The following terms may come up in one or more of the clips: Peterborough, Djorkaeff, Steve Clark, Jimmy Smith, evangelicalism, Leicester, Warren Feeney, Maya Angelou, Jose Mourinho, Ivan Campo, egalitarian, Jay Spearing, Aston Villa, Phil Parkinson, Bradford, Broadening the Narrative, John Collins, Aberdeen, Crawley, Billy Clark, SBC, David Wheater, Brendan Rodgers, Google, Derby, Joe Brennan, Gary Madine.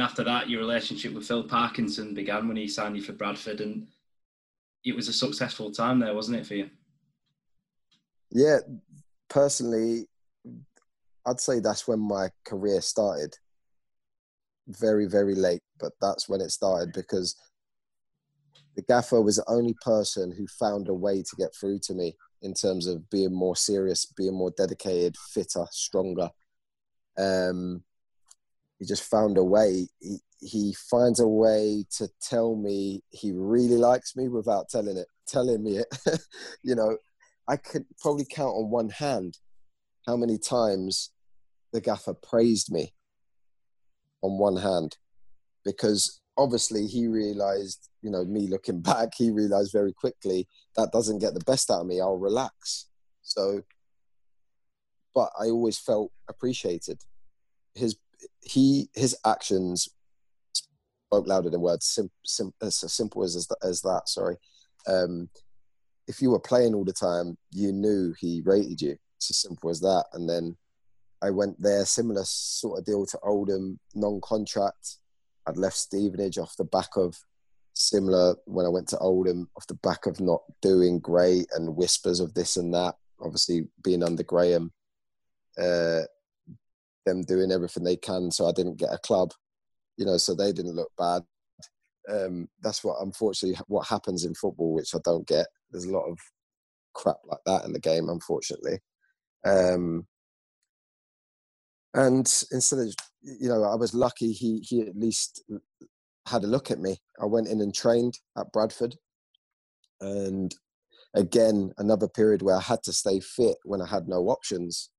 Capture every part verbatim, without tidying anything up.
then after that, your relationship with Phil Parkinson began when he signed you for Bradford, and it was a successful time there, wasn't it, for you? Yeah, personally, I'd say that's when my career started. Very, very late, but that's when it started, because the gaffer was the only person who found a way to get through to me in terms of being more serious, being more dedicated, fitter, stronger. Um, he just found a way. He, he finds a way to tell me he really likes me without telling it, telling me it. You know, I could probably count on one hand how many times the gaffer praised me, on one hand, because obviously he realised, you know, me looking back, he realised very quickly that doesn't get the best out of me, I'll relax. So, but I always felt appreciated. His he his actions spoke louder than words, sim, sim, as simple as, as, as that, sorry. Um, if you were playing all the time, you knew he rated you. It's as simple as that. And then I went there, similar sort of deal to Oldham, non-contract. I'd left Stevenage off the back of similar when I went to Oldham, off the back of not doing great and whispers of this and that. Obviously, being under Graham, uh, them doing everything they can, so I didn't get a club, you know, so they didn't look bad. Um, that's what, unfortunately, what happens in football, which I don't get. There's a lot of crap like that in the game, unfortunately. Um, And instead of, you know, I was lucky he he at least had a look at me. I went in and trained at Bradford. And again, another period where I had to stay fit when I had no options.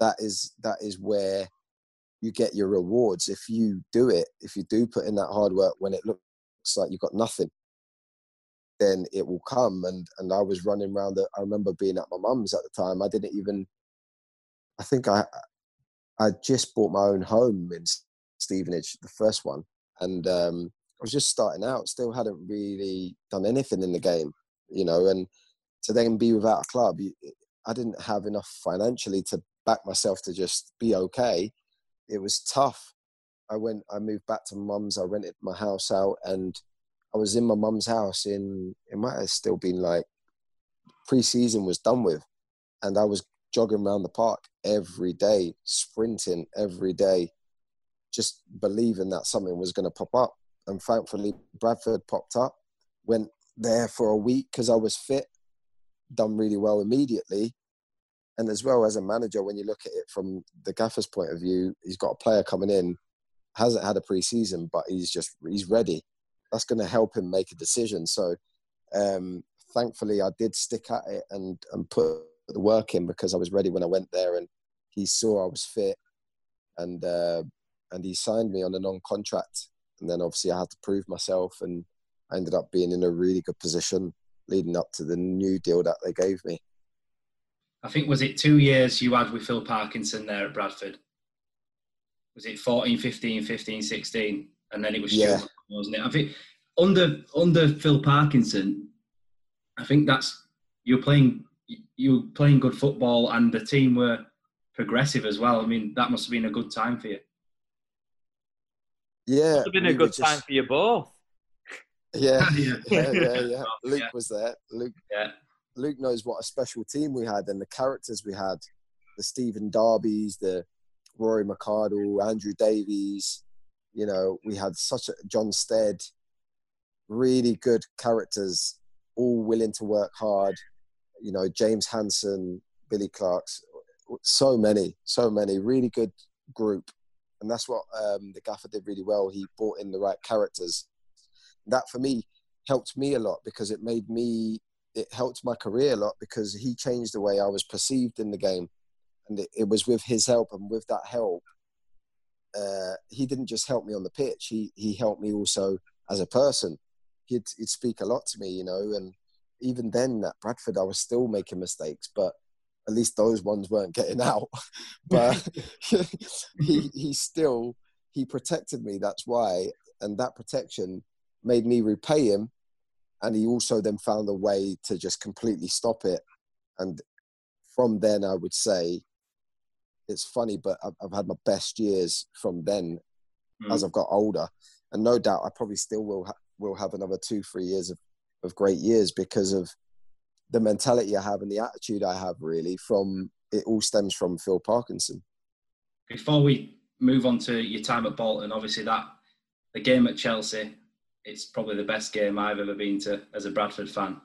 That is that is where you get your rewards. If you do it, if you do put in that hard work when it looks like you've got nothing, then it will come. And, and I was running around. The, I remember being at my mum's at the time. I didn't even, I think I... I just bought my own home in Stevenage, the first one. And um, I was just starting out, still hadn't really done anything in the game, you know. And to then be without a club, I didn't have enough financially to back myself to just be okay. It was tough. I went, I moved back to mum's, I rented my house out, and I was in my mum's house in, it might have still been like pre-season was done with. And I was jogging around the park every day, sprinting every day, just believing that something was going to pop up. And thankfully, Bradford popped up, went there for a week because I was fit, done really well immediately. And as well as a manager, when you look at it from the gaffer's point of view, he's got a player coming in, hasn't had a pre-season, but he's just, he's ready. That's going to help him make a decision. So um, thankfully, I did stick at it and, and put the work in, because I was ready when I went there, and he saw I was fit, and uh, and he signed me on a non-contract. And then obviously I had to prove myself, and I ended up being in a really good position leading up to the new deal that they gave me. I think, was it two years you had with Phil Parkinson there at Bradford? Was it fourteen, fifteen, fifteen, sixteen? And then it was yeah. Stuart, wasn't it? I think under, under Phil Parkinson, I think that's, you're playing... you were playing good football and the team were progressive as well. I mean, that must have been a good time for you. Yeah. It must have been a good time for you both. Yeah, yeah, yeah, yeah, yeah. Luke yeah. was there. Luke yeah. Luke knows what a special team we had and the characters we had. The Stephen Darbies, the Rory McArdle, Andrew Davies. You know, we had such a... John Stead. Really good characters, all willing to work hard. You know, James Hanson, Billy Clark, so many, so many, really good group. And that's what um, the gaffer did really well. He brought in the right characters. That, for me, helped me a lot because it made me, it helped my career a lot because he changed the way I was perceived in the game. And it, it was with his help, and with that help, uh, he didn't just help me on the pitch. He he helped me also as a person. He'd, he'd speak a lot to me, you know, and even then at Bradford, I was still making mistakes, but at least those ones weren't getting out. But he, he still, he protected me. That's why. And that protection made me repay him. And he also then found a way to just completely stop it. And from then, I would say, it's funny, but I've, I've had my best years from then mm. as I've got older. And no doubt I probably still will ha- will have another two, three years of, of great years because of the mentality I have and the attitude I have, really. From it all stems from Phil Parkinson. Before we move on to your time at Bolton, obviously that the game at Chelsea, it's probably the best game I've ever been to as a Bradford fan.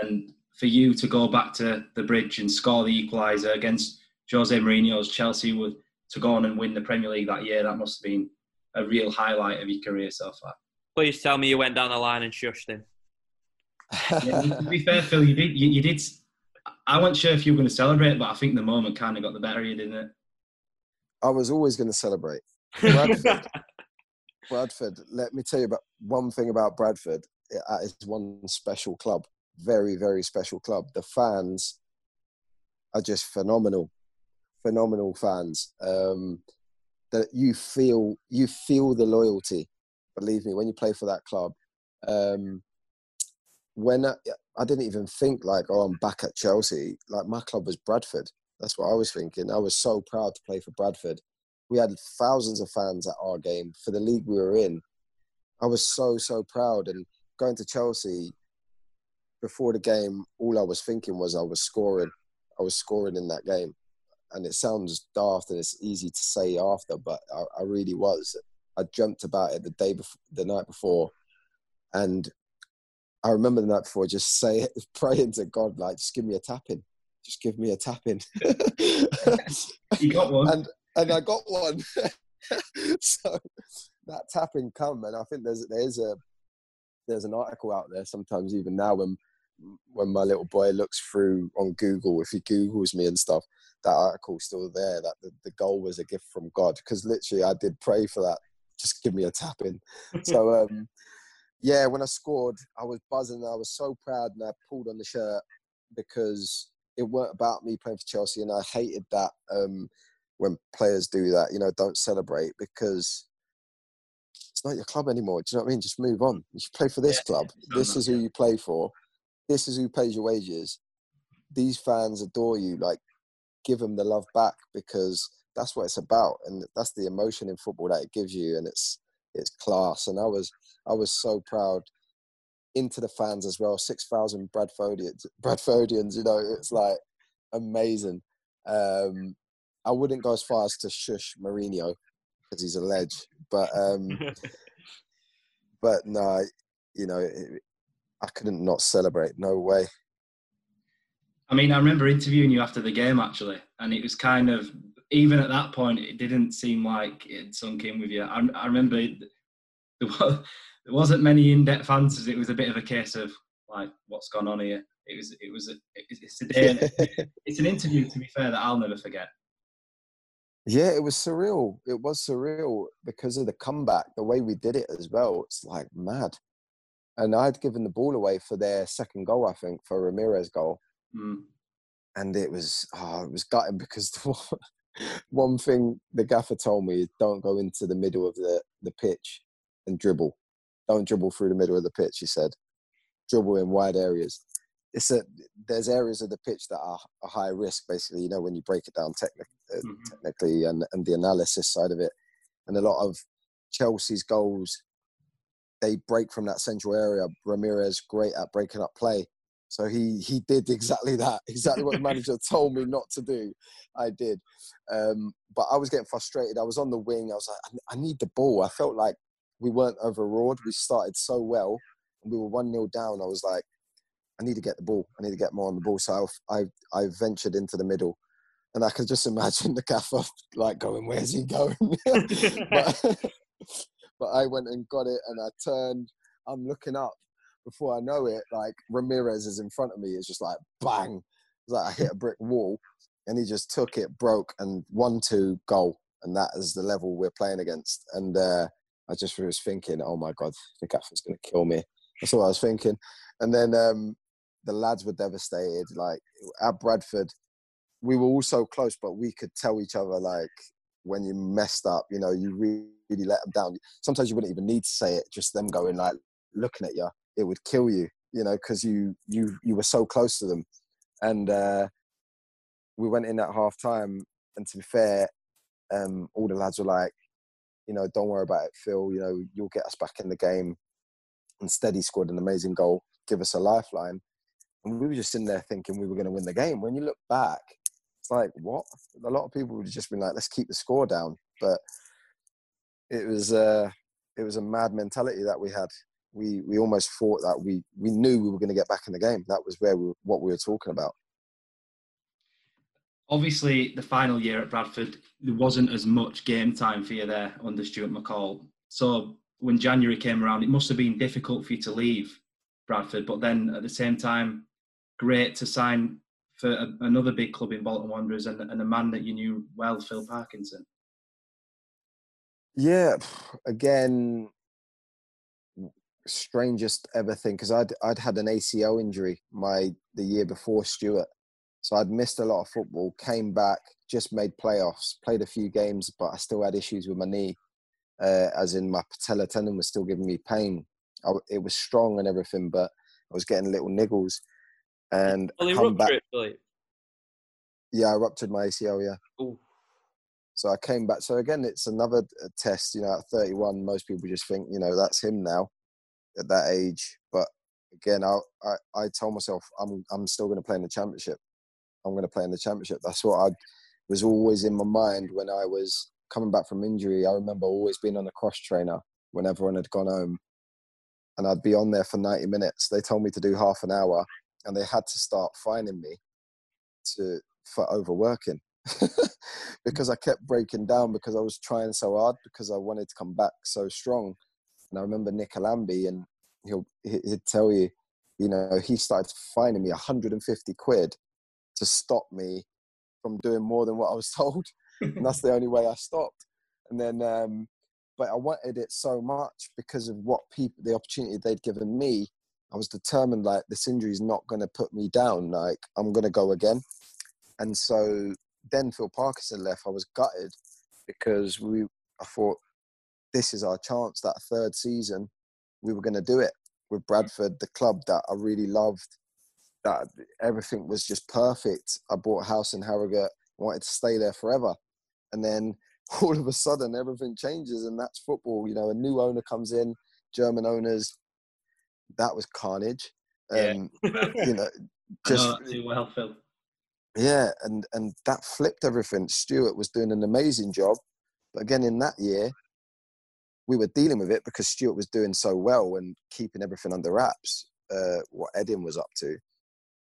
And for you to go back to the bridge and score the equaliser against Jose Mourinho's Chelsea, would to go on and win the Premier League that year, that must have been a real highlight of your career so far. Please tell me you went down the line and shushed him. Yeah, to be fair, Phil, you did, you, you did. I wasn't sure if you were going to celebrate, but I think the moment kind of got the better of you, didn't it? I was always going to celebrate. Bradford, Bradford, let me tell you about one thing about Bradford. It's one special club. Very, very special club. The fans are just phenomenal, phenomenal fans. Um, that you feel, you feel the loyalty. Believe me, when you play for that club. Um, when I, I didn't even think like, oh, I'm back at Chelsea. Like my club was Bradford. That's what I was thinking. I was so proud to play for Bradford. We had thousands of fans at our game for the league we were in. I was so, so proud. And going to Chelsea, before the game, all I was thinking was I was scoring. I was scoring in that game. And it sounds daft and it's easy to say after, but I, I really was. I dreamt about it the day before, the night before. And I remember the night before just saying, praying to God, like, just give me a tapping. Just give me a tapping. You got one. And, and I got one. So that tapping come, and I think there's there's a there's an article out there sometimes even now when when my little boy looks through on Google, if he Googles me and stuff, that article's still there, that the, the goal was a gift from God, because literally I did pray for that. Just give me a tapping. So, um, yeah, when I scored, I was buzzing. I was so proud and I pulled on the shirt because it weren't about me playing for Chelsea, and I hated that um, when players do that, you know, don't celebrate, because it's not your club anymore. Do you know what I mean? Just move on. You should play for this yeah, club. This is who you play for. This is who pays your wages. These fans adore you. Like, give them the love back, because that's what it's about, and that's the emotion in football that it gives you, and it's it's class. And I was I was so proud. Into the fans as well, six thousand Bradfordians, Bradfordians, you know, it's like amazing. Um, I wouldn't go as far as to shush Mourinho because he's a ledge, but um, but no, you know, it, I couldn't not celebrate, no way. I mean, I remember interviewing you after the game actually, and it was kind of, even at that point, it didn't seem like it sunk in with you. I, I remember there was. There wasn't many in-depth answers. It was a bit of a case of like, what's gone on here? It was, it was, a, it's a day. It's an interview, to be fair, that I'll never forget. Yeah, it was surreal. It was surreal because of the comeback, the way we did it as well. It's like mad. And I'd given the ball away for their second goal, I think, for Ramirez's goal. Mm. And it was, oh, it was gutting because the one, one thing the gaffer told me is don't go into the middle of the, the pitch and dribble. Don't dribble through the middle of the pitch, he said. Dribble in wide areas. It's a, there's areas of the pitch that are a high risk, basically, you know, when you break it down technic- mm-hmm. technically and, and the analysis side of it. And a lot of Chelsea's goals, they break from that central area. Ramirez, great at breaking up play. So he he did exactly that. Exactly what the manager told me not to do, I did. Um, but I was getting frustrated. I was on the wing. I was like, I, I need the ball. I felt like we weren't overawed. We started so well, and we were one nil down. I was like, I need to get the ball. I need to get more on the ball. So I, I ventured into the middle, and I could just imagine the gaffer like going, "Where's he going?" but, but I went and got it, and I turned. I'm looking up. Before I know it, like Ramirez is in front of me. It's just like bang. It's like I hit a brick wall, and he just took it, broke, and one two goal. And that is the level we're playing against. And uh, I just was thinking, oh my God, the gaffer's going to kill me. That's what I was thinking. And then um, the lads were devastated. Like at Bradford, we were all so close, but we could tell each other, like, when you messed up, you know, you really, really let them down. Sometimes you wouldn't even need to say it, just them going, like, looking at you, it would kill you, you know, because you, you, you were so close to them. And uh, we went in at half time, and to be fair, um, all the lads were like, you know, don't worry about it, Phil. You know, you'll get us back in the game. Instead, he scored an amazing goal, give us a lifeline. And we were just in there thinking we were going to win the game. When you look back, it's like, what? A lot of people would have just been like, let's keep the score down. But it was uh, it was a mad mentality that we had. We we almost thought that we we knew we were going to get back in the game. That was where we, what we were talking about. Obviously, the final year at Bradford, there wasn't as much game time for you there under Stuart McCall. So when January came around, it must have been difficult for you to leave Bradford. But then at the same time, great to sign for a, another big club in Bolton Wanderers and, and a man that you knew well, Phil Parkinson. Yeah, again, strangest ever thing, because I'd, I'd had an A C L injury my the year before Stuart. So I'd missed a lot of football, came back, just made playoffs, played a few games, but I still had issues with my knee, uh, as in my patella tendon was still giving me pain. I, it was strong and everything, but I was getting little niggles. And well, you ruptured back, it, really. Yeah, I ruptured my A C L, yeah. Ooh. So I came back. So again, it's another test, you know, at thirty-one, most people just think, you know, that's him now at that age. But again, I, I, I told myself, I'm, I'm still going to play in the championship. I'm going to play in the championship. That's what I was always in my mind when I was coming back from injury. I remember always being on a cross trainer when everyone had gone home, and I'd be on there for ninety minutes. They told me to do half an hour, and they had to start fining me to for overworking because I kept breaking down because I was trying so hard because I wanted to come back so strong. And I remember Nick Alambi, and he'll he'd tell you, you know, he started fining me one hundred fifty quid. To stop me from doing more than what I was told. And that's the only way I stopped. And then, um, but I wanted it so much because of what people, the opportunity they'd given me. I was determined, like, this injury is not going to put me down. Like, I'm going to go again. And so then Phil Parkinson left. I was gutted because we, I thought, this is our chance. That third season, we were going to do it with Bradford, the club that I really loved. That everything was just perfect. I bought a house in Harrogate, wanted to stay there forever. And then all of a sudden, everything changes, and that's football. You know, a new owner comes in, German owners. That was carnage. Um, yeah. You know, just. I know that too well, Phil. Yeah, and, and that flipped everything. Stuart was doing an amazing job. But again, in that year, we were dealing with it because Stuart was doing so well and keeping everything under wraps, uh, what Edin was up to.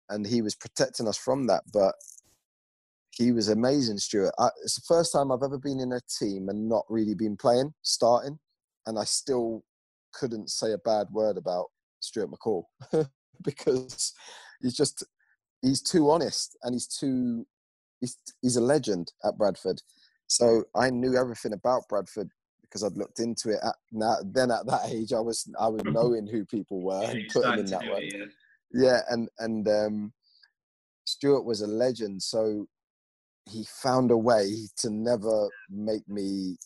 And he was protecting us from that, but he was amazing, Stuart. I, it's the first time I've ever been in a team and not really been playing, starting, and I still couldn't say a bad word about Stuart McCall because he's just, he's too honest and he's too, he's, he's a legend at Bradford. So I knew everything about Bradford because I'd looked into it. At, now, then at that age, I was I was knowing who people were and putting them in that way. It, yeah. Yeah, and and um, Stuart was a legend, so he found a way to never make me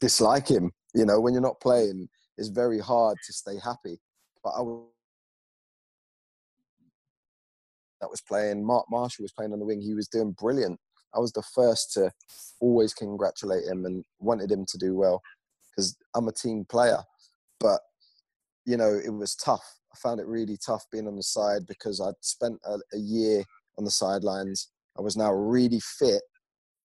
dislike him. You know, when you're not playing, it's very hard to stay happy. But I was, that was playing. Mark Marshall was playing on the wing. He was doing brilliant. I was the first to always congratulate him and wanted him to do well because I'm a team player. But, you know, it was tough. I found it really tough being on the side because I'd spent a, a year on the sidelines. I was now really fit.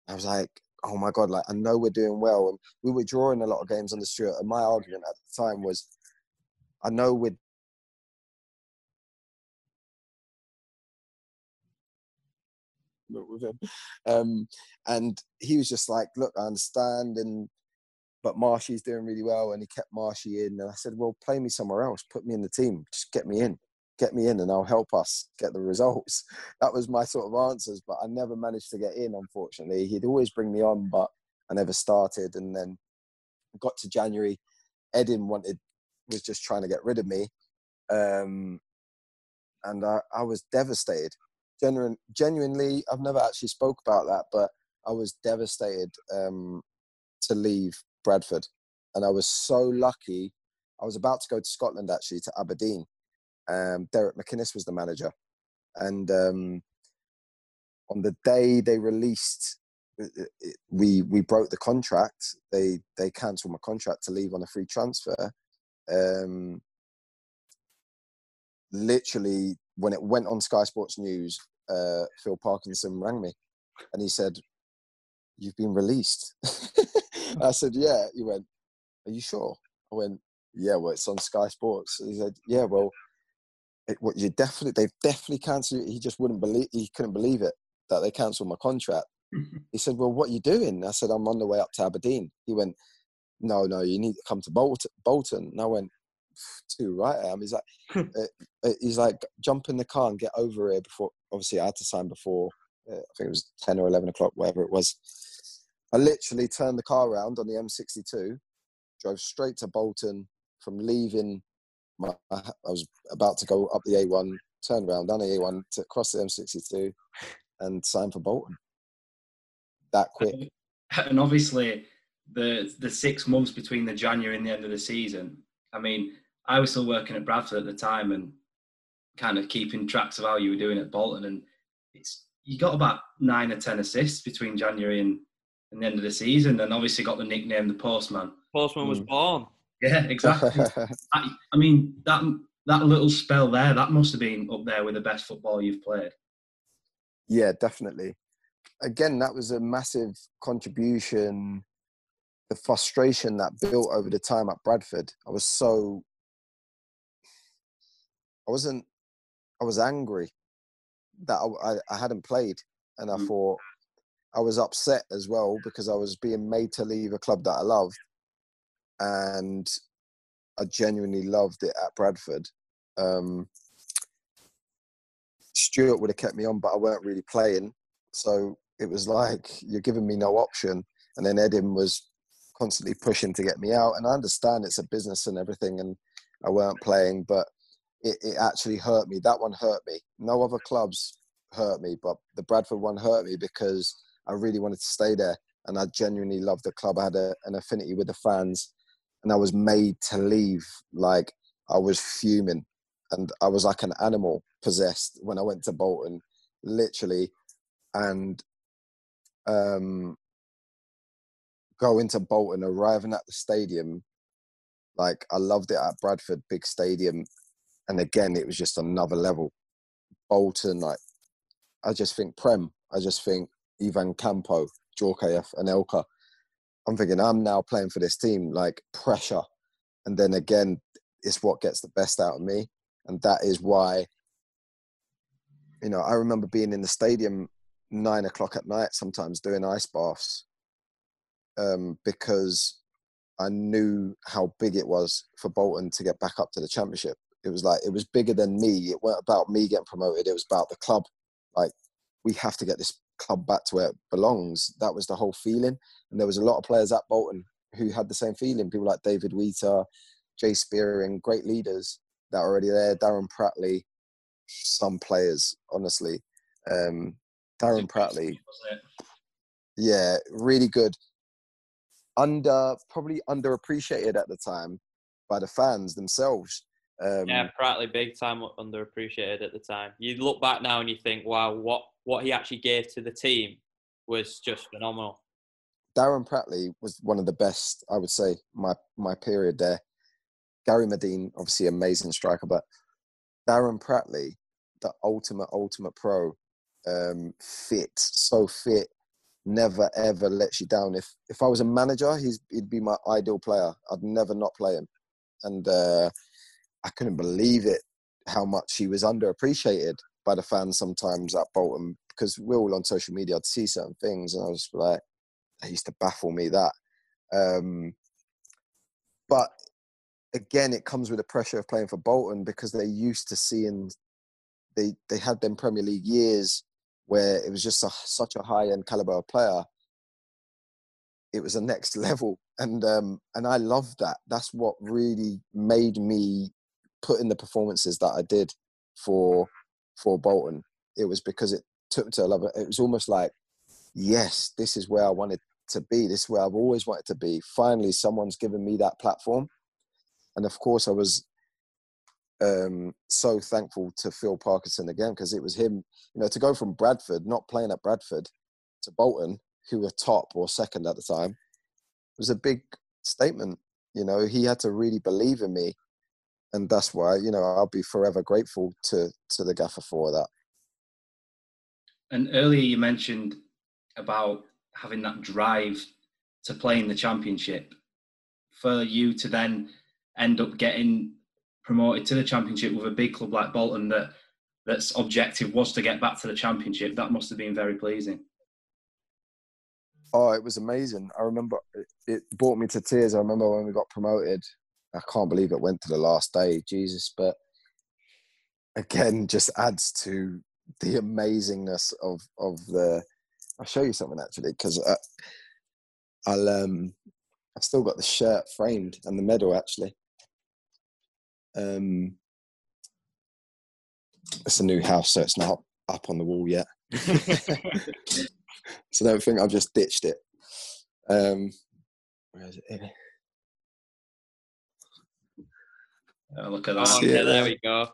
I was like, oh my God, like I know we're doing well. And we were drawing a lot of games on the Stuart. And my argument at the time was, I know we're not with him. Um, and he was just like, look, I understand. And but Marshy's doing really well, and he kept Marshy in. And I said, well, play me somewhere else. Put me in the team. Just get me in. Get me in, and I'll help us get the results. That was my sort of answers, but I never managed to get in, unfortunately. He'd always bring me on, but I never started. And then got to January. Edin wanted, was just trying to get rid of me. Um, and I, I was devastated. Genu- genuinely, I've never actually spoke about that, but I was devastated um, to leave Bradford, and I was so lucky. I was about to go to Scotland, actually, to Aberdeen. Um, Derek McInnes was the manager, and um, on the day they released, we we broke the contract. They they cancelled my contract to leave on a free transfer. Um, literally, when it went on Sky Sports News, uh, Phil Parkinson rang me, and he said, "You've been released." I said, "Yeah." He went, "Are you sure?" I went, "Yeah, well, it's on Sky Sports." He said, "Yeah, well, it, what you definitely they've definitely cancelled." He just wouldn't believe. He couldn't believe it that they cancelled my contract. He said, "Well, what are you doing?" I said, "I'm on the way up to Aberdeen." He went, "No, no, you need to come to Bolton." And I went, "Too right I am." He's like, uh, he's like, "Jump in the car and get over here before." Obviously, I had to sign before. Uh, I think it was ten or eleven o'clock, whatever it was. I literally turned the car around on the M sixty-two, drove straight to Bolton. From leaving, my, I was about to go up the A one, turned around down the A one to cross the M sixty-two, and signed for Bolton. That quick. And obviously, the the six months between the January and the end of the season, I mean, I was still working at Bradford at the time and kind of keeping tracks of how you were doing at Bolton. And it's you got about nine or ten assists between January and, and the end of the season, and obviously got the nickname the Postman. Postman was mm. born. Yeah, exactly. I, I mean, that that little spell there, that must have been up there with the best football you've played. Yeah, definitely. Again, that was a massive contribution. The frustration that built over the time at Bradford, I was so... I wasn't... I was angry that I, I hadn't played. And I mm. thought... I was upset as well because I was being made to leave a club that I loved. And I genuinely loved it at Bradford. Um, Stuart would have kept me on, but I weren't really playing. So it was like, you're giving me no option. And then Edin was constantly pushing to get me out. And I understand it's a business and everything, and I weren't playing, but it, it actually hurt me. That one hurt me. No other clubs hurt me, but the Bradford one hurt me because I really wanted to stay there. And I genuinely loved the club. I had a, an affinity with the fans. And I was made to leave. Like, I was fuming. And I was like an animal possessed when I went to Bolton, literally. And um, going to Bolton, arriving at the stadium, like, I loved it at Bradford, big stadium. And again, it was just another level. Bolton, like, I just think Prem. I just think Ivan Campo, Djorkaeff and Elka. I'm thinking, I'm now playing for this team, like, pressure. And then again, it's what gets the best out of me. And that is why, you know, I remember being in the stadium nine o'clock at night, sometimes doing ice baths, um, because I knew how big it was for Bolton to get back up to the championship. It was like, it was bigger than me. It weren't about me getting promoted. It was about the club. Like, we have to get this club back to where it belongs. That was the whole feeling. And there was a lot of players at Bolton who had the same feeling. People like David Wheater, Jay Spearing, great leaders that are already there. Darren Pratley, some players, honestly. Um, Darren Pratley. Yeah, really good. Under Probably underappreciated at the time by the fans themselves. Um, yeah, Pratley, big time underappreciated at the time. You look back now and you think, wow, what What he actually gave to the team was just phenomenal. Darren Pratley was one of the best, I would say, my my period there. Gary Madine, obviously amazing striker, but Darren Pratley, the ultimate, ultimate pro, um, fit, so fit, never, ever lets you down. If if I was a manager, he's, he'd be my ideal player. I'd never not play him. And uh, I couldn't believe it, how much he was underappreciated by the fans sometimes at Bolton, because we're all on social media. I'd see certain things and I was like, that used to baffle me, that. Um, but again, it comes with the pressure of playing for Bolton because they're used to seeing, they they had them Premier League years where it was just a, such a high-end calibre player. It was the next level. And, um, and I loved that. That's what really made me put in the performances that I did for... for Bolton. It was because it took to a level. It was almost like, yes, this is where I wanted to be. This is where I've always wanted to be. Finally, someone's given me that platform. And of course, I was um, so thankful to Phil Parkinson again, because it was him, you know, to go from Bradford, not playing at Bradford, to Bolton, who were top or second at the time, was a big statement. You know, he had to really believe in me. And that's why, you know, I'll be forever grateful to, to the gaffer for that. And earlier you mentioned about having that drive to play in the Championship. For you to then end up getting promoted to the Championship with a big club like Bolton that that's objective was to get back to the Championship, that must have been very pleasing. Oh, it was amazing. I remember it, it brought me to tears. I remember when we got promoted. I can't believe it went to the last day, Jesus. But again, just adds to the amazingness of, of the... I'll show you something, actually, because I'll... Um, I've still got the shirt framed and the medal, actually. Um, it's a new house, so it's not up on the wall yet. So don't think I've just ditched it. Um, where is it? Oh, look at that. Oh, yeah, there we go.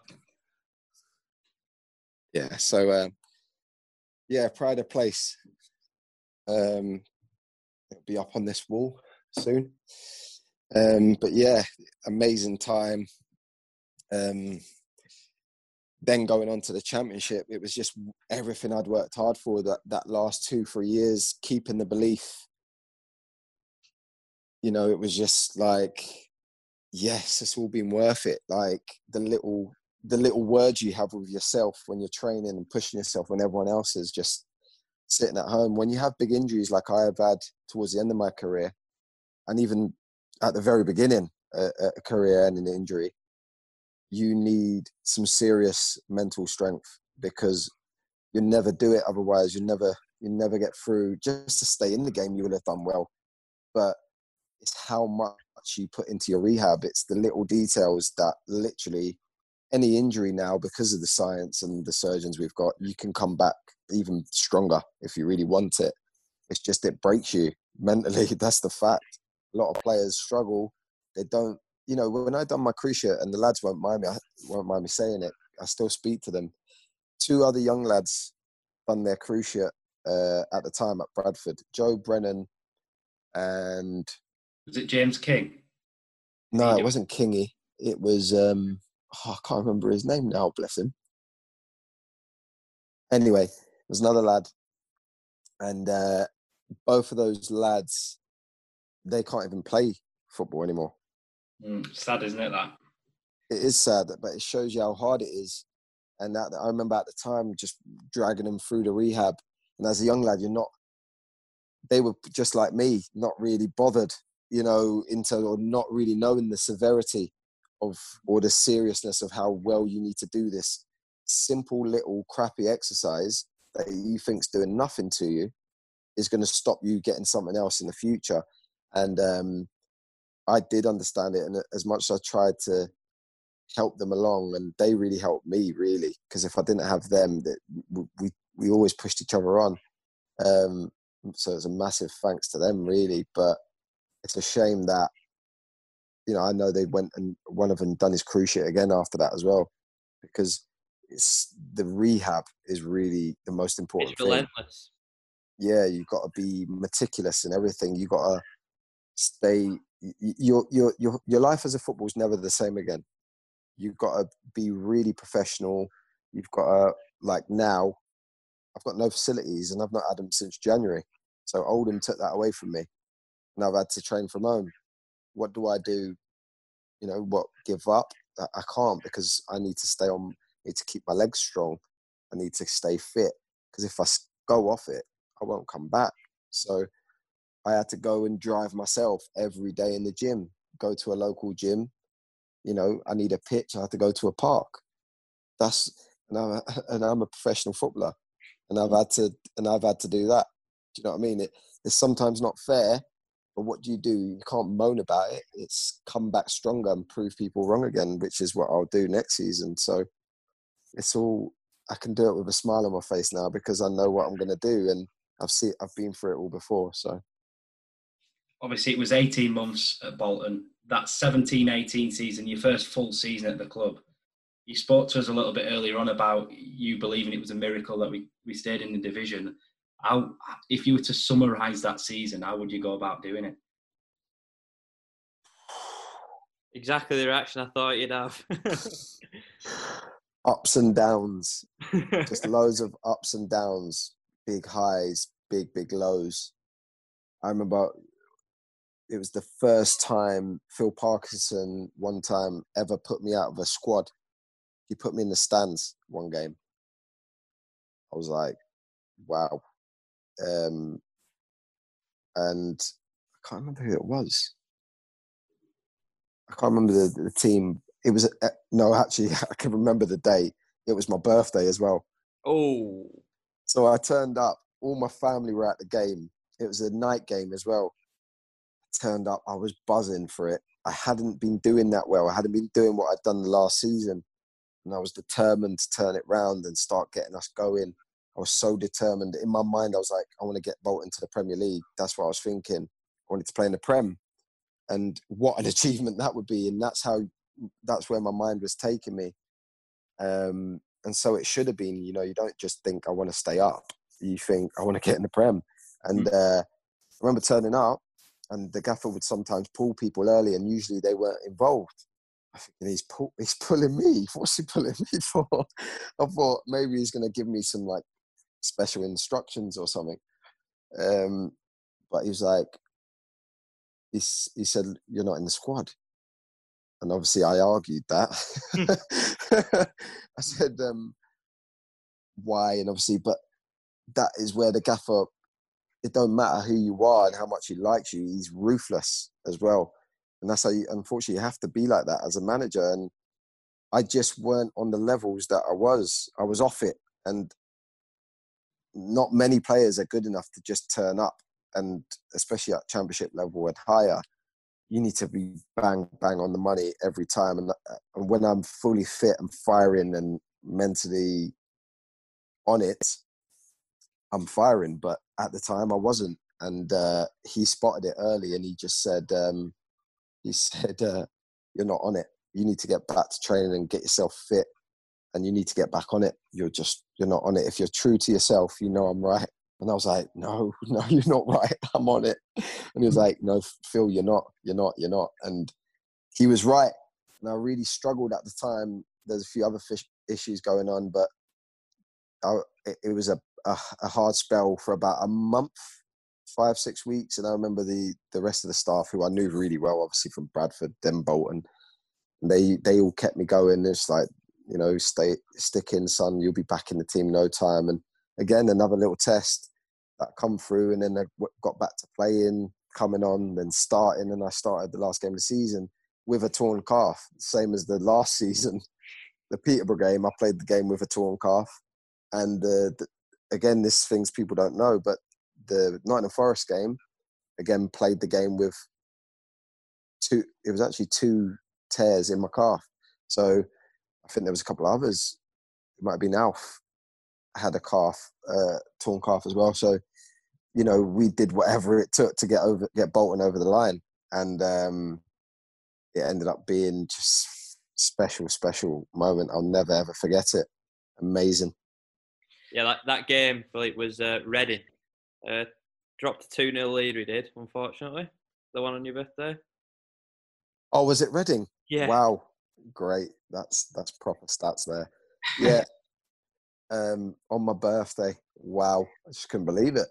Yeah, so, um, yeah, pride of place. Um, it'll be up on this wall soon. Um, but yeah, amazing time. Um, then going on to the Championship, it was just everything I'd worked hard for that, that last two, three years, keeping the belief. You know, it was just like, yes, it's all been worth it. Like the little, the little words you have with yourself when you're training and pushing yourself when everyone else is just sitting at home. When you have big injuries like I have had towards the end of my career, and even at the very beginning, a, a career and an injury, you need some serious mental strength because you'll never do it otherwise. You'll never, you'll never get through. Just to stay in the game, you would have done well. But it's how much you put into your rehab. It's the little details that literally any injury now, because of the science and the surgeons we've got, you can come back even stronger if you really want it. It's just it breaks you mentally. That's the fact. A lot of players struggle. They don't, you know, when I done my cruise shirt, and the lads won't mind me, I won't mind me saying it, I still speak to them. Two other young lads done their cruise shirt uh, at the time at Bradford. Joe Brennan and... Was it James King? No, it wasn't Kingy. It was, um, oh, I can't remember his name now, bless him. Anyway, there's another lad. And uh, both of those lads... they can't even play football anymore. Mm, sad, isn't it, that? It is sad, but it shows you how hard it is. And that, I remember at the time just dragging them through the rehab. And as a young lad, you're not... they were just like me, not really bothered, you know, into or not really knowing the severity of or the seriousness of how well you need to do this simple little crappy exercise that you think's doing nothing to you is going to stop you getting something else in the future. And um, I did understand it. And as much as I tried to help them along, and they really helped me, really, because if I didn't have them, that we, we always pushed each other on. Um, so it's a massive thanks to them, really. But it's a shame that, you know, I know they went and one of them done his cruise shit again after that as well, because it's the rehab is really the most important it's thing. Relentless. Yeah, you've got to be meticulous in everything. You've got to stay, your your your your life as a footballer is never the same again. You've got to be really professional. You've got to, like now, I've got no facilities and I've not had them since January. So Oldham took that away from me and I've had to train from home. What do I do? You know, what, give up? I can't because I need to stay on, I need to keep my legs strong. I need to stay fit because if I go off it, I won't come back. So I had to go and drive myself every day in the gym, go to a local gym. You know, I need a pitch. I had to go to a park. That's, and I'm a, and I'm a professional footballer and I've had to, and I've had to do that. Do you know what I mean? It, it's sometimes not fair, but what do you do? You can't moan about it. It's come back stronger and prove people wrong again, which is what I'll do next season. So it's all, I can do it with a smile on my face now because I know what I'm going to do. And I've seen, I've been through it all before. So. Obviously, it was eighteen months at Bolton. That seventeen eighteen season, your first full season at the club. You spoke to us a little bit earlier on about you believing it was a miracle that we, we stayed in the division. How, if you were to summarise that season, how would you go about doing it? Exactly the reaction I thought you'd have. Ups and downs. Just loads of ups and downs. Big highs, big, big lows. I remember it was the first time Phil Parkinson one time ever put me out of a squad. He put me in the stands one game. I was like, wow. Um, and I can't remember who it was. I can't remember the, the team. It was, uh, no, actually, I can remember the day. It was my birthday as well. Oh. So I turned up. All my family were at the game. It was a night game as well. I turned up. I was buzzing for it. I hadn't been doing that well. I hadn't been doing what I'd done the last season. And I was determined to turn it round and start getting us going. I was so determined. In my mind, I was like, I want to get Bolton to the Premier League. That's what I was thinking. I wanted to play in the Prem. And what an achievement that would be. And that's how, that's where my mind was taking me. Um, and so it should have been, you know, you don't just think, I want to stay up. You think, I want to get in the Prem. And uh, I remember turning up, and the gaffer would sometimes pull people early, and usually they weren't involved. I think he's, pull, he's pulling me. What's he pulling me for? I thought maybe he's going to give me some, like, special instructions or something. Um, but he was like, He, he said, you're not in the squad. And obviously I argued that. I said, um, why? And obviously, but that is where the gaffer, it don't matter who you are and how much he likes you, he's ruthless as well. And that's how you, unfortunately, you have to be like that as a manager. And I just weren't on the levels that I was. I was off it. And not many players are good enough to just turn up. And especially at championship level and higher, you need to be bang, bang on the money every time. And, and when I'm fully fit and firing and mentally on it, I'm firing. But at the time, I wasn't. And uh, he spotted it early, and he just said, um, he said, uh, you're not on it. You need to get back to training and get yourself fit. And you need to get back on it. You're just, you're not on it. If you're true to yourself, you know I'm right. And I was like, no, no, you're not right. I'm on it. And he was like, no, Phil, you're not, you're not, you're not. And he was right. And I really struggled at the time. There's a few other fish issues going on, but I, it was a, a, a hard spell for about a month, five, six weeks. And I remember the, the rest of the staff who I knew really well, obviously from Bradford, then Bolton, and they, they all kept me going. It's like, you know, stay, stick in, son, you'll be back in the team in no time. And again, another little test that come through, and then I got back to playing, coming on, then starting, and I started the last game of the season with a torn calf, same as the last season, the Peterborough game. I played the game with a torn calf, and uh, the, again, this things people don't know, but the Nottingham Forest game, again, played the game with two. It was actually two tears in my calf. So I think there was a couple of others. It might have been Alf. Had a calf, uh, torn calf as well. So, you know, we did whatever it took to get over, get Bolton over the line, and um, it ended up being just special, special moment. I'll never ever forget it. Amazing. Yeah, that that game, Philippe, was uh, Reading. Uh, dropped a two nil lead. We did, unfortunately, the one on your birthday. Oh, was it Reading? Yeah. Wow, great. That's that's proper stats there. Yeah. Um, on my birthday. Wow. I just couldn't believe it.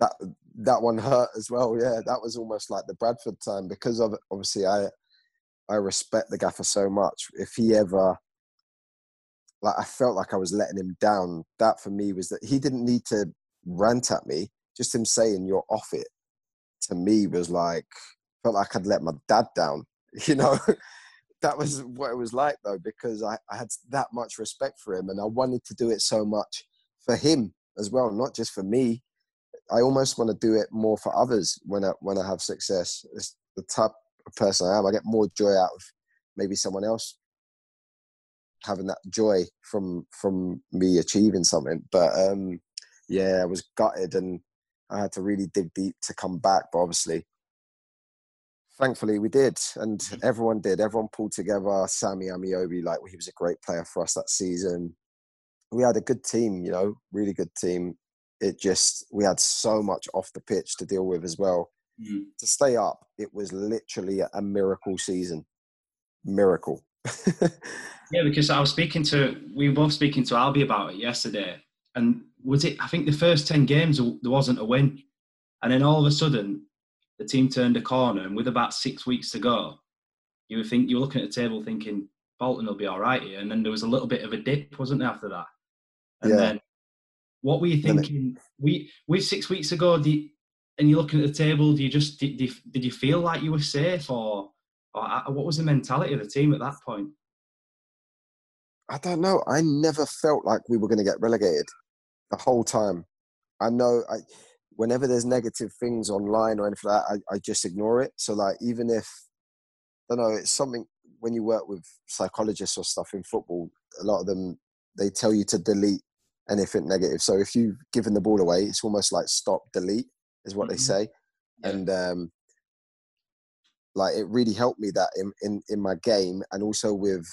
that that one hurt as well. Yeah, that was almost like the Bradford time, because of obviously I I respect the gaffer so much. If he ever, like, I felt like I was letting him down. That for me was that he didn't need to rant at me. Just him saying you're off it to me was like, felt like I'd let my dad down, you know. That was what it was like, though, because I, I had that much respect for him, and I wanted to do it so much for him as well, not just for me. I almost want to do it more for others when I, when I have success. It's the type of person I am. I get more joy out of maybe someone else having that joy from from me achieving something. But, um, yeah, I was gutted, and I had to really dig deep to come back, but obviously... thankfully, we did, and everyone did. Everyone pulled together. Sammy Amiobi, like, he was a great player for us that season. We had a good team, you know, really good team. it just, we had so much off the pitch to deal with as well. Mm. To stay up, it was literally a miracle season. Miracle. Yeah, because I was speaking to, we were both speaking to Albie about it yesterday. And was it, I think the first ten games, there wasn't a win. And then all of a sudden, the team turned a corner, and with about six weeks to go, you would think, you were looking at the table thinking, Bolton will be all right here. And then there was a little bit of a dip, wasn't there, after that? And yeah. then, what were you thinking? We, we six weeks ago, do you, and you're looking at the table, do you just, did, did you feel like you were safe, or, or what was the mentality of the team at that point? I don't know. I never felt like we were going to get relegated the whole time. I know I, whenever there's negative things online or anything like that, I, I just ignore it. So, like, even if, I don't know, it's something when you work with psychologists or stuff in football, a lot of them, they tell you to delete anything negative. So if you've given the ball away, it's almost like stop, delete is what mm-hmm. they say. Yeah. And um, like, it really helped me that in, in, in my game, and also with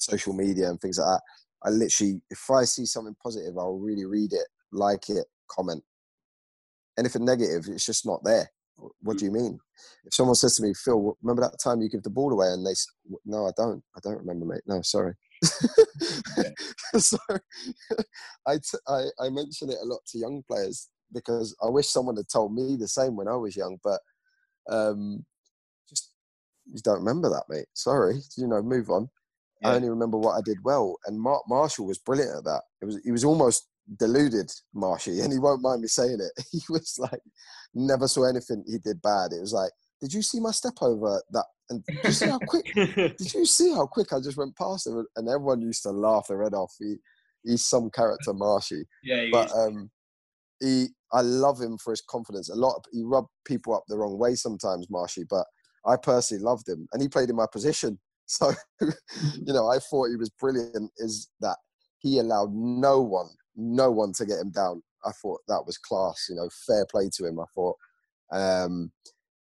social media and things like that. I literally, if I see something positive, I'll really read it, like it, comment. Anything negative, it's just not there. What do you mean? If someone says to me, Phil, remember that time you give the ball away? And they say, no, I don't. I don't remember, mate. No, sorry. So I, t- I, I mention it a lot to young players because I wish someone had told me the same when I was young, but um, just you don't remember that, mate. Sorry. You know, move on. Yeah. I only remember what I did well. And Mark Marshall was brilliant at that. It was, he was almost deluded, Marshy, and he won't mind me saying it. He was like, never saw anything he did bad. It was like, did you see my step over that? And did you see how quick, did you see how quick I just went past him? And everyone used to laugh their head off. He, he's some character, Marshy. Yeah, he but, is. um, he, I love him for his confidence. A lot of, he rubbed people up the wrong way sometimes, Marshy, but I personally loved him, and he played in my position. So, you know, I thought he was brilliant is that he allowed no one, no one to get him down. I thought that was class, you know, fair play to him, I thought. Um,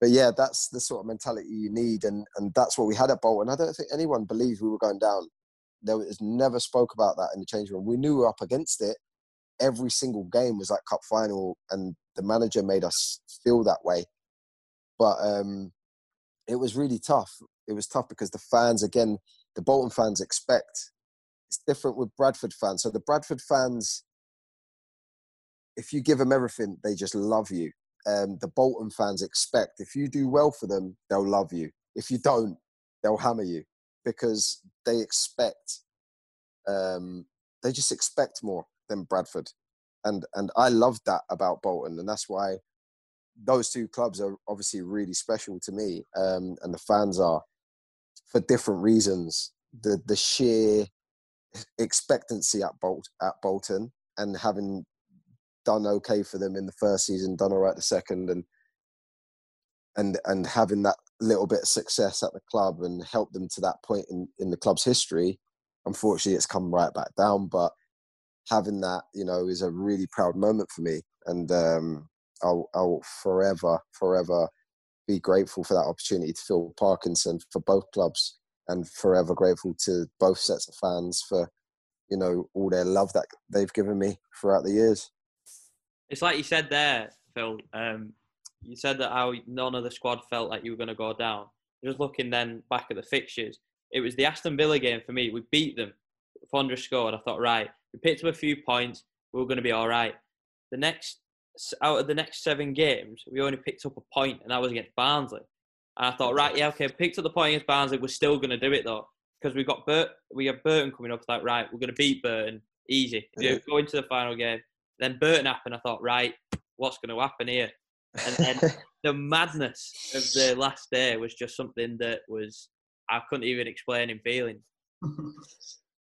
but yeah, that's the sort of mentality you need. And, and that's what we had at Bolton. I don't think anyone believed we were going down. There was never spoke about that in the change room. We knew we were up against it. Every single game was like cup final, and the manager made us feel that way. But um, it was really tough. It was tough because the fans, again, the Bolton fans expect. It's different with Bradford fans. So the Bradford fans, if you give them everything, they just love you. Um, the Bolton fans expect if you do well for them, they'll love you. If you don't, they'll hammer you because they expect, um, they just expect more than Bradford. And, and I love that about Bolton. And that's why those two clubs are obviously really special to me. Um, and the fans are, for different reasons. The the sheer expectancy at Bolt at Bolton, and having done okay for them in the first season, done all right the second, and and and having that little bit of success at the club and helped them to that point in, in the club's history. Unfortunately, it's come right back down, but having that, you know, is a really proud moment for me. And um, I'll, I'll forever, forever be grateful for that opportunity to Phil Parkinson, for both clubs, and forever grateful to both sets of fans for, you know, all their love that they've given me throughout the years. It's like you said there, Phil. Um, you said that how none of the squad felt like you were going to go down. Just looking then back at the fixtures, it was the Aston Villa game for me. We beat them. Fondra scored. I thought, right, we picked up a few points. We were going to be all right. The next out of the next seven games, we only picked up a point, and that was against Barnsley. And I thought, right, yeah, okay, picked up the point against Barnsley. We're still going to do it, though, because we got Bert, we have Burton coming up. It's like, right, we're going to beat Burton. Easy. Yeah. Go into the final game. Then Burton happened. I thought, right, what's going to happen here? And then the madness of the last day was just something that was, I couldn't even explain in feeling.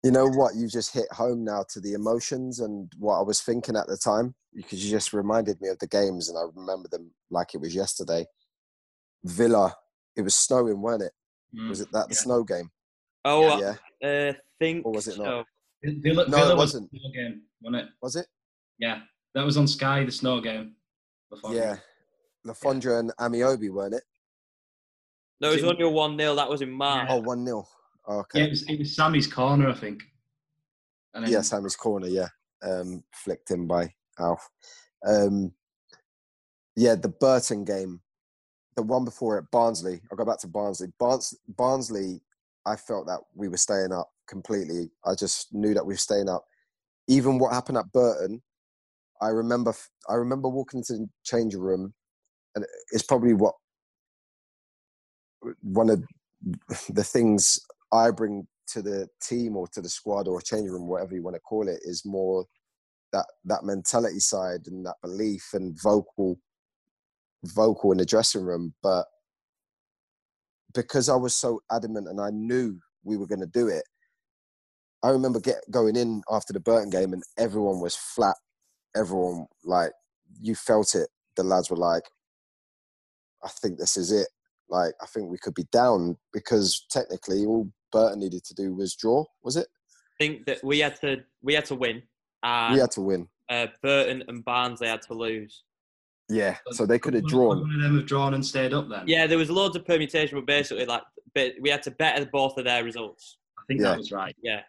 You know what? You've just hit home now to the emotions and what I was thinking at the time, because you just reminded me of the games, and I remember them like it was yesterday. Villa, it was snowing, weren't it? Mm, was it that yeah. snow game? Oh, yeah. I uh, think. Or was it not? So. Villa, no, Villa it wasn't. Was, game, wasn't it? was it? Yeah, that was on Sky. The snow game. Lafondra. Yeah, Lafondra yeah. and Amiobi, weren't it? No, it was only a one nil. That was in March. Yeah. Oh, one nil. Oh, okay. Yeah, it was, it was Sammy's corner, I think. And then, yeah, Sammy's corner. Yeah, um, flicked in by Alf. Um, yeah, the Burton game, the one before at Barnsley. I'll go back to Barnsley. Barnes, Barnsley, I felt that we were staying up completely. I just knew that we were staying up. Even what happened at Burton, I remember. I remember walking into the change room, and it's probably what one of the things I bring to the team or to the squad or change room, whatever you want to call it, is more that that mentality side and that belief and vocal, vocal in the dressing room. But because I was so adamant and I knew we were going to do it, I remember get, going in after the Burton game and everyone was flat. Everyone, like, you felt it. The lads were like, I think this is it. Like, I think we could be down, because technically all Burton needed to do was draw, was it? I think that we had to we had to win. And, we had to win. Uh, Burton and Barnsley had to lose. Yeah, so, so they could have drawn. One of them have drawn and stayed up then. Yeah, there was loads of permutation, but basically, like, we had to better both of their results. I think yeah. that was right. Yeah,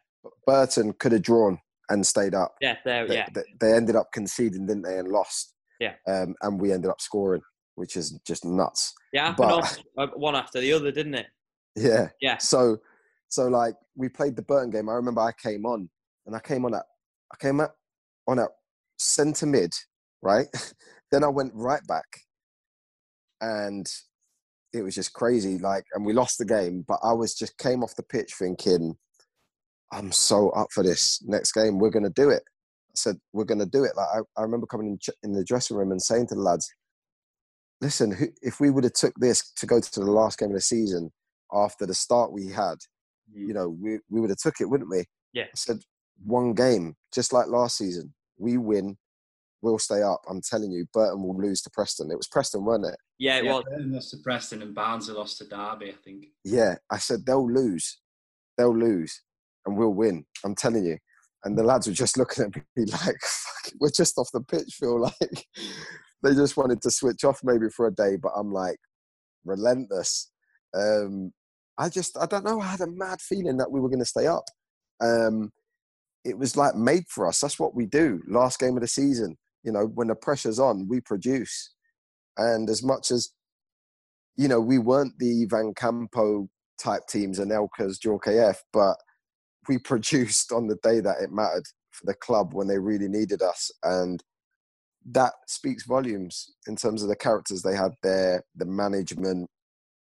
Burton could have drawn and stayed up. Yeah, they, yeah. They, they ended up conceding, didn't they, and lost. Yeah, um, and we ended up scoring, which is just nuts. Yeah, but also, one after the other, didn't it? Yeah. Yeah. So, so like we played the Burton game. I remember I came on, and I came on at, I came at, on at centre mid, right? Then I went right back, and it was just crazy. Like, and we lost the game, but I was just came off the pitch thinking, I'm so up for this next game. We're gonna do it. I said we're gonna do it. Like I, I remember coming in, in the dressing room and saying to the lads, listen, who, if we would have took this to go to the last game of the season after the start we had, you know, we, we would have took it, wouldn't we? Yeah. I said, one game, just like last season. We win, we'll stay up. I'm telling you, Burton will lose to Preston. It was Preston, wasn't it? Yeah, it yeah, was. Burton lost to Preston and Barnsley lost to Derby, I think. Yeah, I said, they'll lose. They'll lose and we'll win. I'm telling you. And the lads were just looking at me like, fuck, we're just off the pitch, Phil. Like... They just wanted to switch off maybe for a day, but I'm like relentless. Um, I just, I don't know. I had a mad feeling that we were going to stay up. Um, it was like made for us. That's what we do. Last game of the season, you know, when the pressure's on, we produce. And as much as, you know, we weren't the Ivan Campo type teams and Elka's Djorkaeff, but we produced on the day that it mattered for the club when they really needed us. And that speaks volumes in terms of the characters they had there, the management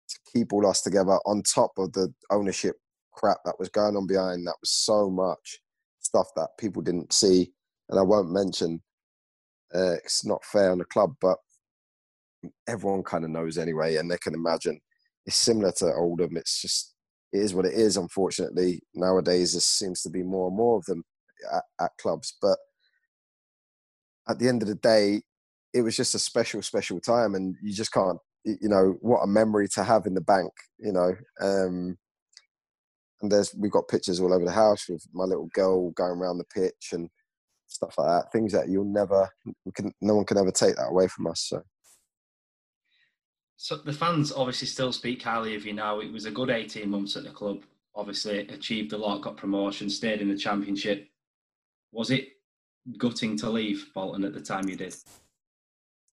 to keep all us together on top of the ownership crap that was going on behind. That was so much stuff that people didn't see. And I won't mention, uh, it's not fair on the club, but everyone kind of knows anyway, and they can imagine. It's similar to Oldham. It's just, it is what it is. Unfortunately, nowadays, there seems to be more and more of them at, at clubs, but at the end of the day, it was just a special, special time, and you just can't, you know, what a memory to have in the bank, you know. Um, and there's, we've got pictures all over the house with my little girl going around the pitch and stuff like that. Things that you'll never, we can, no one can ever take that away from us. So, so the fans obviously still speak highly of you now. It was a good eighteen months at the club. Obviously, achieved a lot, got promotion, stayed in the Championship. Was it gutting to leave Bolton at the time you did?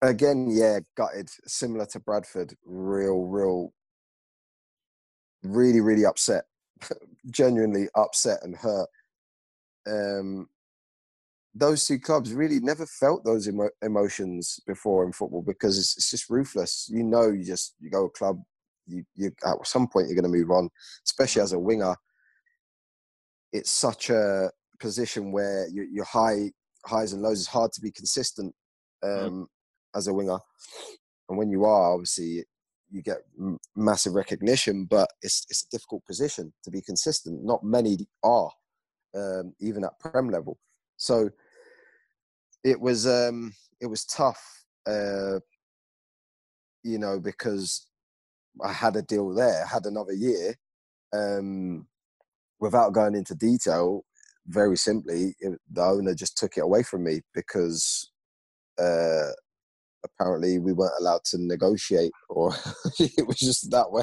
Again, yeah, gutted. Similar to Bradford, real, real, really, really upset. Genuinely upset and hurt. Um, those two clubs really never felt those emo- emotions before in football, because it's, it's just ruthless. You know, you just you go to a club, you you at some point you're going to move on, especially as a winger. It's such a position where you, you're high. Highs and lows. Is hard to be consistent um, yeah. as a winger, and when you are, obviously, you get m- massive recognition. But it's it's a difficult position to be consistent. Not many are, um, even at Prem level. So it was um, it was tough, uh, you know, because I had a deal there, had another year, um, without going into detail. Very simply, it, the owner just took it away from me because uh, apparently we weren't allowed to negotiate, or it was just that way,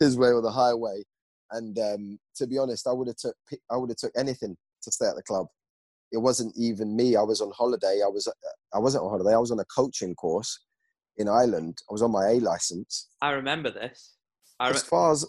his way or the highway. And um, to be honest, I would have took I would have took anything to stay at the club. it wasn't even me. I was on holiday. I was, I wasn't on holiday. I was on a coaching course in Ireland. I was on my A license. I remember this. I re- as far as,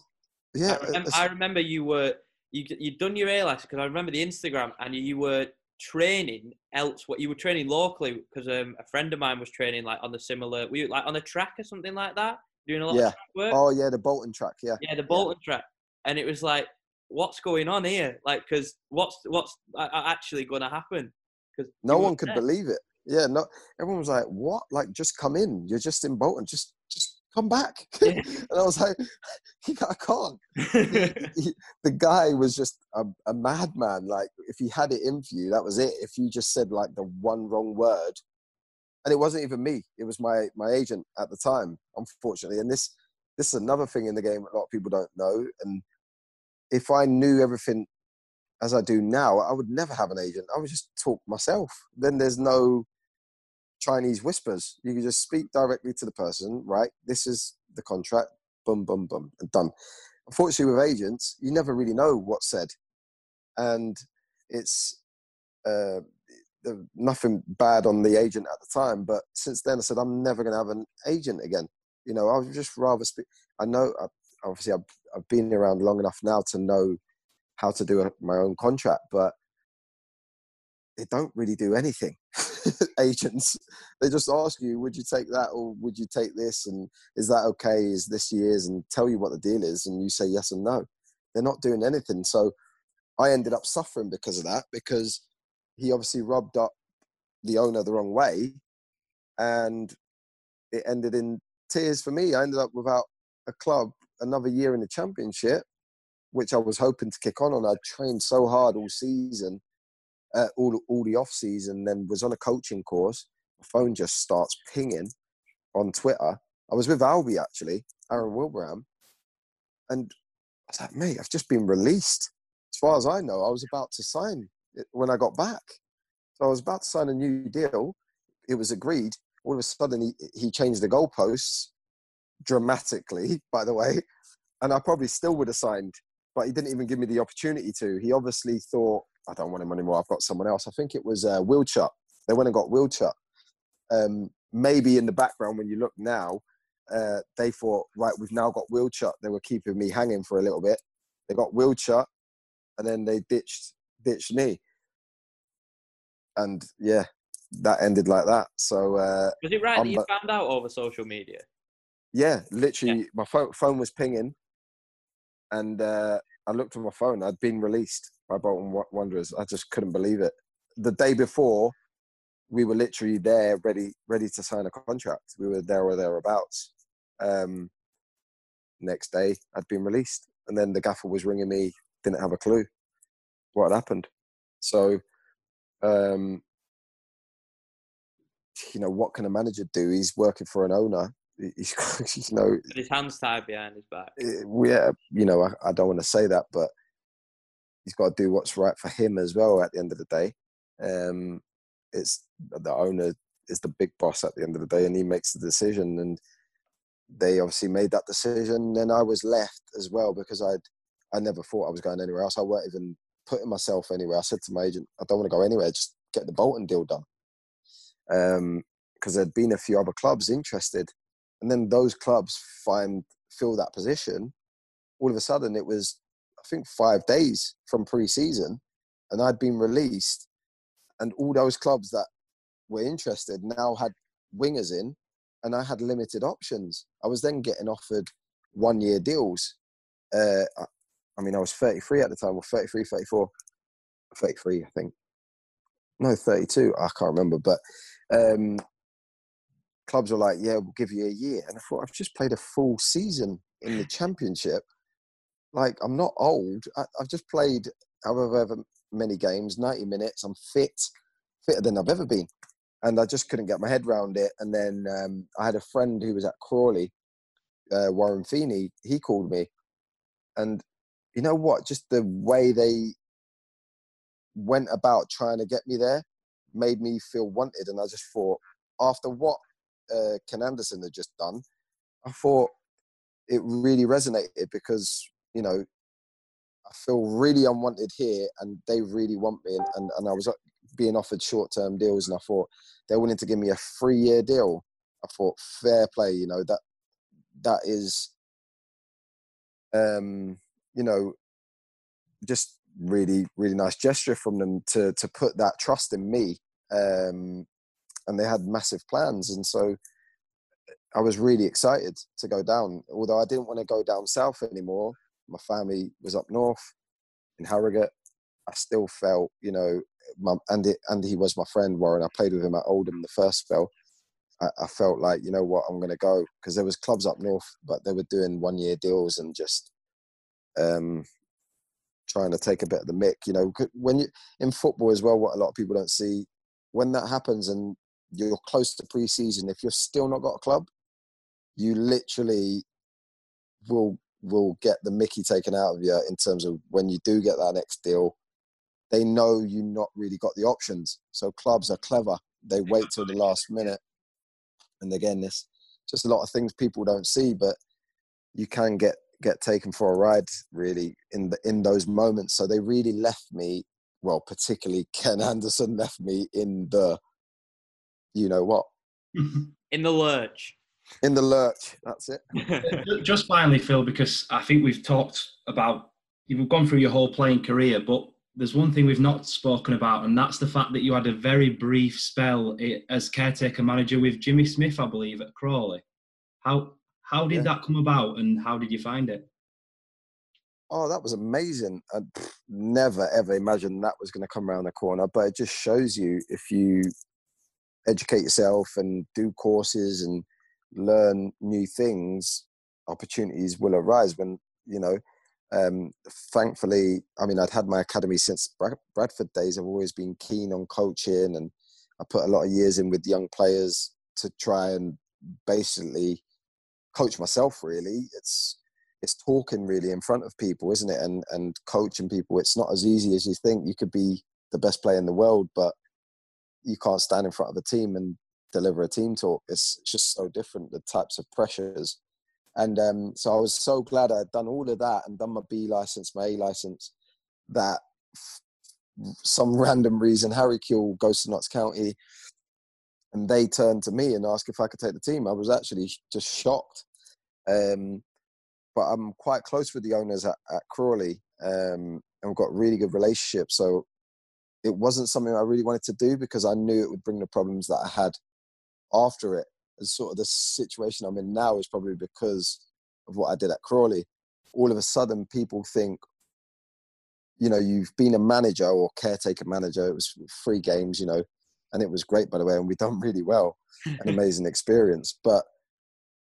yeah. I remember, as, I remember you were, you, you'd done your A license, because I remember the Instagram, and you, you were training elsewhere. You were training locally, because um, a friend of mine was training like on the similar, were you like on a track or something like that? Doing a lot yeah. of track work? Oh yeah, the Bolton track, yeah. Yeah, the Bolton yeah. track. And it was like, what's going on here? Like, because what's what's actually going to happen? Because no one could believe it. Yeah, no. Everyone was like, "What? Like, just come in. You're just in Bolton. Just, just come back." Yeah. And I was like, "I can't." he, he, the guy was just a, a madman. Like, if he had it in for you, that was it. If you just said like the one wrong word, and it wasn't even me. It was my my agent at the time, unfortunately. And this this is another thing in the game that a lot of people don't know. And if I knew everything as I do now, I would never have an agent. I would just talk myself. Then there's no Chinese whispers. You can just speak directly to the person, right? This is the contract, boom, boom, boom, and done. Unfortunately, with agents, you never really know what's said. And it's uh, nothing bad on the agent at the time, but since then I said, I'm never going to have an agent again. You know, I would just rather speak. I know... I, Obviously, I've, I've been around long enough now to know how to do a, my own contract, but they don't really do anything. Agents, they just ask you, would you take that or would you take this? And is that okay? Is this year's? And tell you what the deal is. And you say yes and no. They're not doing anything. So I ended up suffering because of that, because he obviously rubbed up the owner the wrong way. And it ended in tears for me. I ended up without a club another year in the championship, which I was hoping to kick on, and I trained so hard all season, uh, all all the off season, then was on a coaching course. My phone just starts pinging on Twitter. I was with Albie actually, Aaron Wilbraham, and I was like, mate, I've just been released. As far as I know, I was about to sign it when I got back. So I was about to sign a new deal. It was agreed. All of a sudden, he, he changed the goalposts. Dramatically, by the way, and I probably still would have signed, but he didn't even give me the opportunity to. He obviously thought, I don't want him anymore, I've got someone else. I think it was uh, Wilchut. They went and got Wilchut. Um, maybe in the background, when you look now, uh, they thought, right, we've now got Wilchut. They were keeping me hanging for a little bit. They got Wilchut, and then they ditched, ditched me. And yeah, that ended like that. So uh, was it right I'm, that you found out over social media? Yeah, literally, yeah. my phone, phone was pinging, and uh, I looked at my phone. I'd been released by Bolton Wanderers. I just couldn't believe it. The day before, we were literally there, ready, ready to sign a contract. We were there or thereabouts. Um, next day, I'd been released, and then the gaffer was ringing me. Didn't have a clue what had happened. So, um, you know, what can a manager do? He's working for an owner. He's, you know, his hands tied behind his back. Yeah, you know, I, I don't want to say that, but he's got to do what's right for him as well. At the end of the day, um, it's the owner is the big boss at the end of the day, and he makes the decision. And they obviously made that decision. Then I was left as well, because I I never thought I was going anywhere else. I weren't even putting myself anywhere. I said to my agent, I don't want to go anywhere. Just get the Bolton deal done, because um, there'd been a few other clubs interested. And then those clubs find fill that position. All of a sudden, it was, I think, five days from pre-season, and I'd been released. And all those clubs that were interested now had wingers in, and I had limited options. I was then getting offered one-year deals. Uh, I, I mean, I was thirty-three at the time, or thirty-three, thirty-four, thirty-three, I think. No, thirty-two. I can't remember, but... Um, clubs were like, yeah, we'll give you a year. And I thought, I've just played a full season in the championship. Like, I'm not old. I, I've just played however many games, ninety minutes. I'm fit, fitter than I've ever been. And I just couldn't get my head around it. And then um, I had a friend who was at Crawley, uh, Warren Feeney. He called me. And you know what? Just the way they went about trying to get me there made me feel wanted. And I just thought, after what Uh, Ken Anderson had just done, I thought it really resonated, because, you know, I feel really unwanted here, and they really want me, and, and, and I was being offered short-term deals, and I thought they're willing to give me a three-year deal. I thought, fair play, you know, that that is, um, you know, just really, really nice gesture from them to to put that trust in me. Um, and they had massive plans, and so I was really excited to go down. Although I didn't want to go down south anymore, my family was up north in Harrogate. I still felt, you know, my, and, it, and he was my friend, Warren. I played with him at Oldham the first spell. I, I felt like, you know what, I'm going to go. Because there was clubs up north, but they were doing one-year deals and just um, trying to take a bit of the mick. You know, when you in football as well, what a lot of people don't see, when that happens and you're close to pre-season, if you're still not got a club, you literally will will get the mickey taken out of you in terms of when you do get that next deal. They know you've not really got the options. So clubs are clever. They wait till the last minute. And again, there's just a lot of things people don't see, but you can get, get taken for a ride, really, in the in those moments. So they really left me, well, particularly Ken Anderson left me in the, you know what? In the lurch. In the lurch, that's it. Just finally, Phil, because I think we've talked about, you've gone through your whole playing career, but there's one thing we've not spoken about, and that's the fact that you had a very brief spell as caretaker manager with Jimmy Smith, I believe, at Crawley. How how did yeah. that come about, and how did you find it? Oh, that was amazing. I never, ever imagined that was going to come around the corner, but it just shows you, if you educate yourself and do courses and learn new things, opportunities will arise when, you know, Um, thankfully, I mean, I'd had my academy since Bradford days. I've always been keen on coaching, and I put a lot of years in with young players to try and basically coach myself, really. It's it's talking really in front of people, isn't it? And and coaching people. It's not as easy as you think. You could be the best player in the world, but you can't stand in front of a team and deliver a team talk. It's just so different, the types of pressures. And um, so I was so glad I'd done all of that and done my B licence, my A licence, that f- some random reason Harry Kuehl goes to Notts County and they turned to me and asked if I could take the team. I was actually just shocked. Um, but I'm quite close with the owners at, at Crawley, um, and we've got a really good relationship. So it wasn't something I really wanted to do because I knew it would bring the problems that I had after it. Sort of the situation I'm in now is probably because of what I did at Crawley. All of a sudden, people think, you know, you've been a manager or caretaker manager. It was three games, you know, and it was great, by the way, and we done really well. An amazing experience. But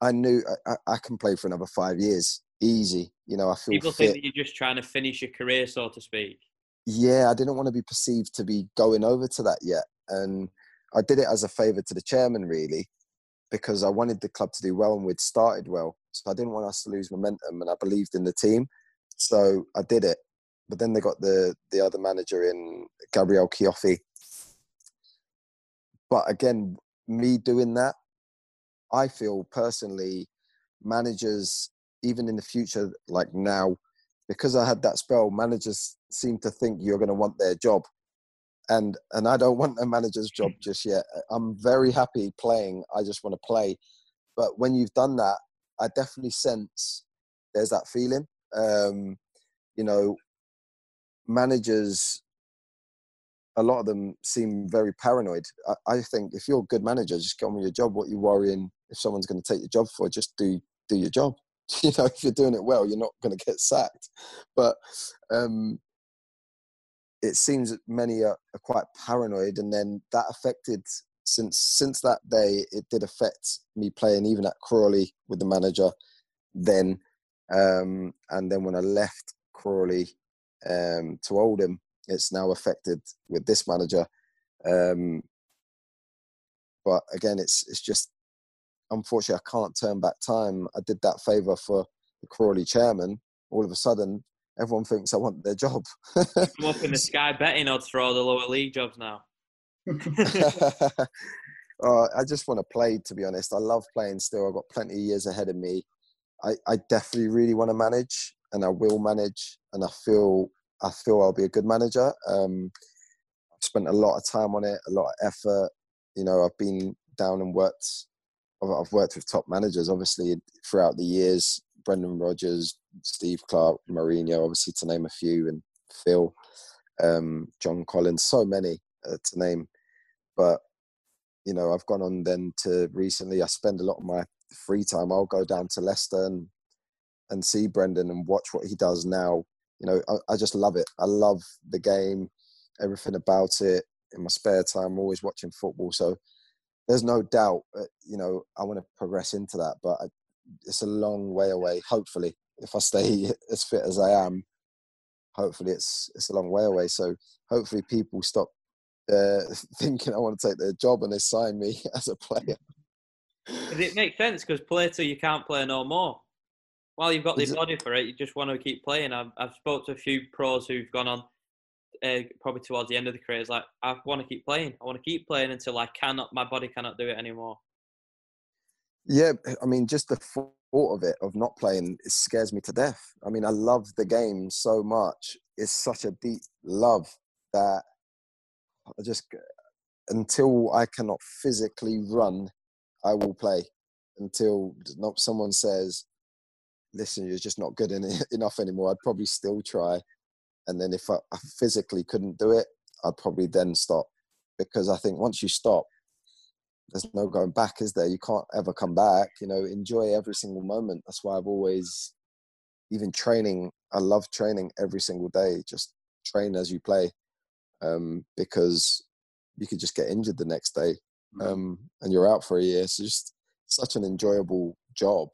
I knew I, I can play for another five years. Easy. You know, I feel People fit. Think that you're just trying to finish your career, so to speak. Yeah, I didn't want to be perceived to be going over to that yet. And I did it as a favour to the chairman, really, because I wanted the club to do well and we'd started well. So I didn't want us to lose momentum and I believed in the team. So I did it. But then they got the the other manager in, Gabriel Chioffi. But again, me doing that, I feel personally managers, even in the future, like now, because I had that spell, managers seem to think you're going to want their job. And and I don't want a manager's job just yet. I'm very happy playing. I just want to play. But when you've done that, I definitely sense there's that feeling. Um, you know, managers, a lot of them seem very paranoid. I, I think if you're a good manager, just get on with your job. What are you worrying if someone's going to take your job for? Just do do your job. You know, if you're doing it well, you're not going to get sacked. But um it seems that many are, are quite paranoid, and then that affected, since since that day, it did affect me playing even at Crawley with the manager then. Um, and then when I left Crawley um, to Oldham, it's now affected with this manager. Um, but again, it's it's just, unfortunately, I can't turn back time. I did that favour for the Crawley chairman. All of a sudden, everyone thinks I want their job. I'm up in the sky betting odds for all the lower league jobs now. uh, I just want to play, to be honest. I love playing still. I've got plenty of years ahead of me. I, I definitely really want to manage, and I will manage, and I feel I feel I'll be a good manager. Um, I spent a lot of time on it, a lot of effort. You know, I've been down and worked. I've worked with top managers, obviously, throughout the years. Brendan Rodgers, Steve Clark, Mourinho, obviously, to name a few, and Phil, um, John Collins, so many uh, to name. But, you know, I've gone on then to recently, I spend a lot of my free time. I'll go down to Leicester and, and see Brendan and watch what he does now. You know, I, I just love it. I love the game, everything about it. In my spare time, I'm always watching football. So there's no doubt, you know, I want to progress into that. But I, it's a long way away, hopefully. If I stay as fit as I am, hopefully it's it's a long way away. So hopefully people stop uh, thinking I want to take their job and they sign me as a player. Does it make sense? Because play till you can't play no more. While you've got the body for it, you just want to keep playing. I've, I've spoke to a few pros who've gone on uh, probably towards the end of the career. It's like, I want to keep playing. I want to keep playing until I cannot, my body cannot do it anymore. Yeah, I mean, just the thought of it, of not playing, it scares me to death. I mean, I love the game so much. It's such a deep love that I just, until I cannot physically run, I will play. Until not someone says, listen, you're just not good enough anymore, I'd probably still try. And then if I physically couldn't do it, I'd probably then stop. Because I think once you stop, there's no going back, is there? You can't ever come back. You know, enjoy every single moment. That's why I've always, even training, I love training every single day. Just train as you play, um, because you could just get injured the next day, um, and you're out for a year. So just such an enjoyable job.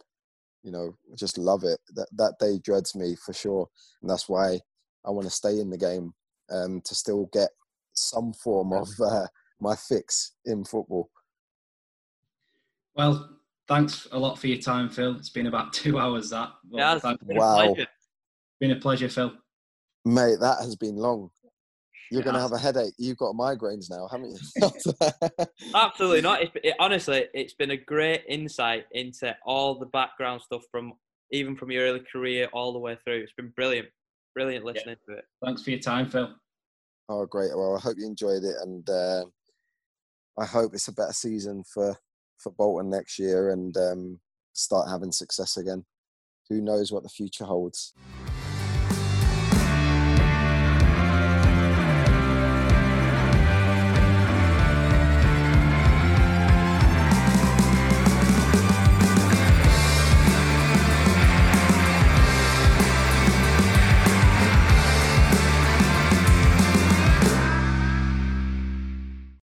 You know, I just love it. That that day dreads me for sure. And that's why I want to stay in the game, um, to still get some form of uh, my fix in football. Well, thanks a lot for your time, Phil. It's been about two hours, that. Yeah, it's been wow. a pleasure. Been a pleasure, Phil. Mate, that has been long. You're yeah. going to have a headache. You've got migraines now, haven't you? Absolutely not. It, it, honestly, it's been a great insight into all the background stuff, from even from your early career all the way through. It's been brilliant. Brilliant listening yeah. to it. Thanks for your time, Phil. Oh, great. Well, I hope you enjoyed it. And uh, I hope it's a better season for... for Bolton next year and um, start having success again. Who knows what the future holds?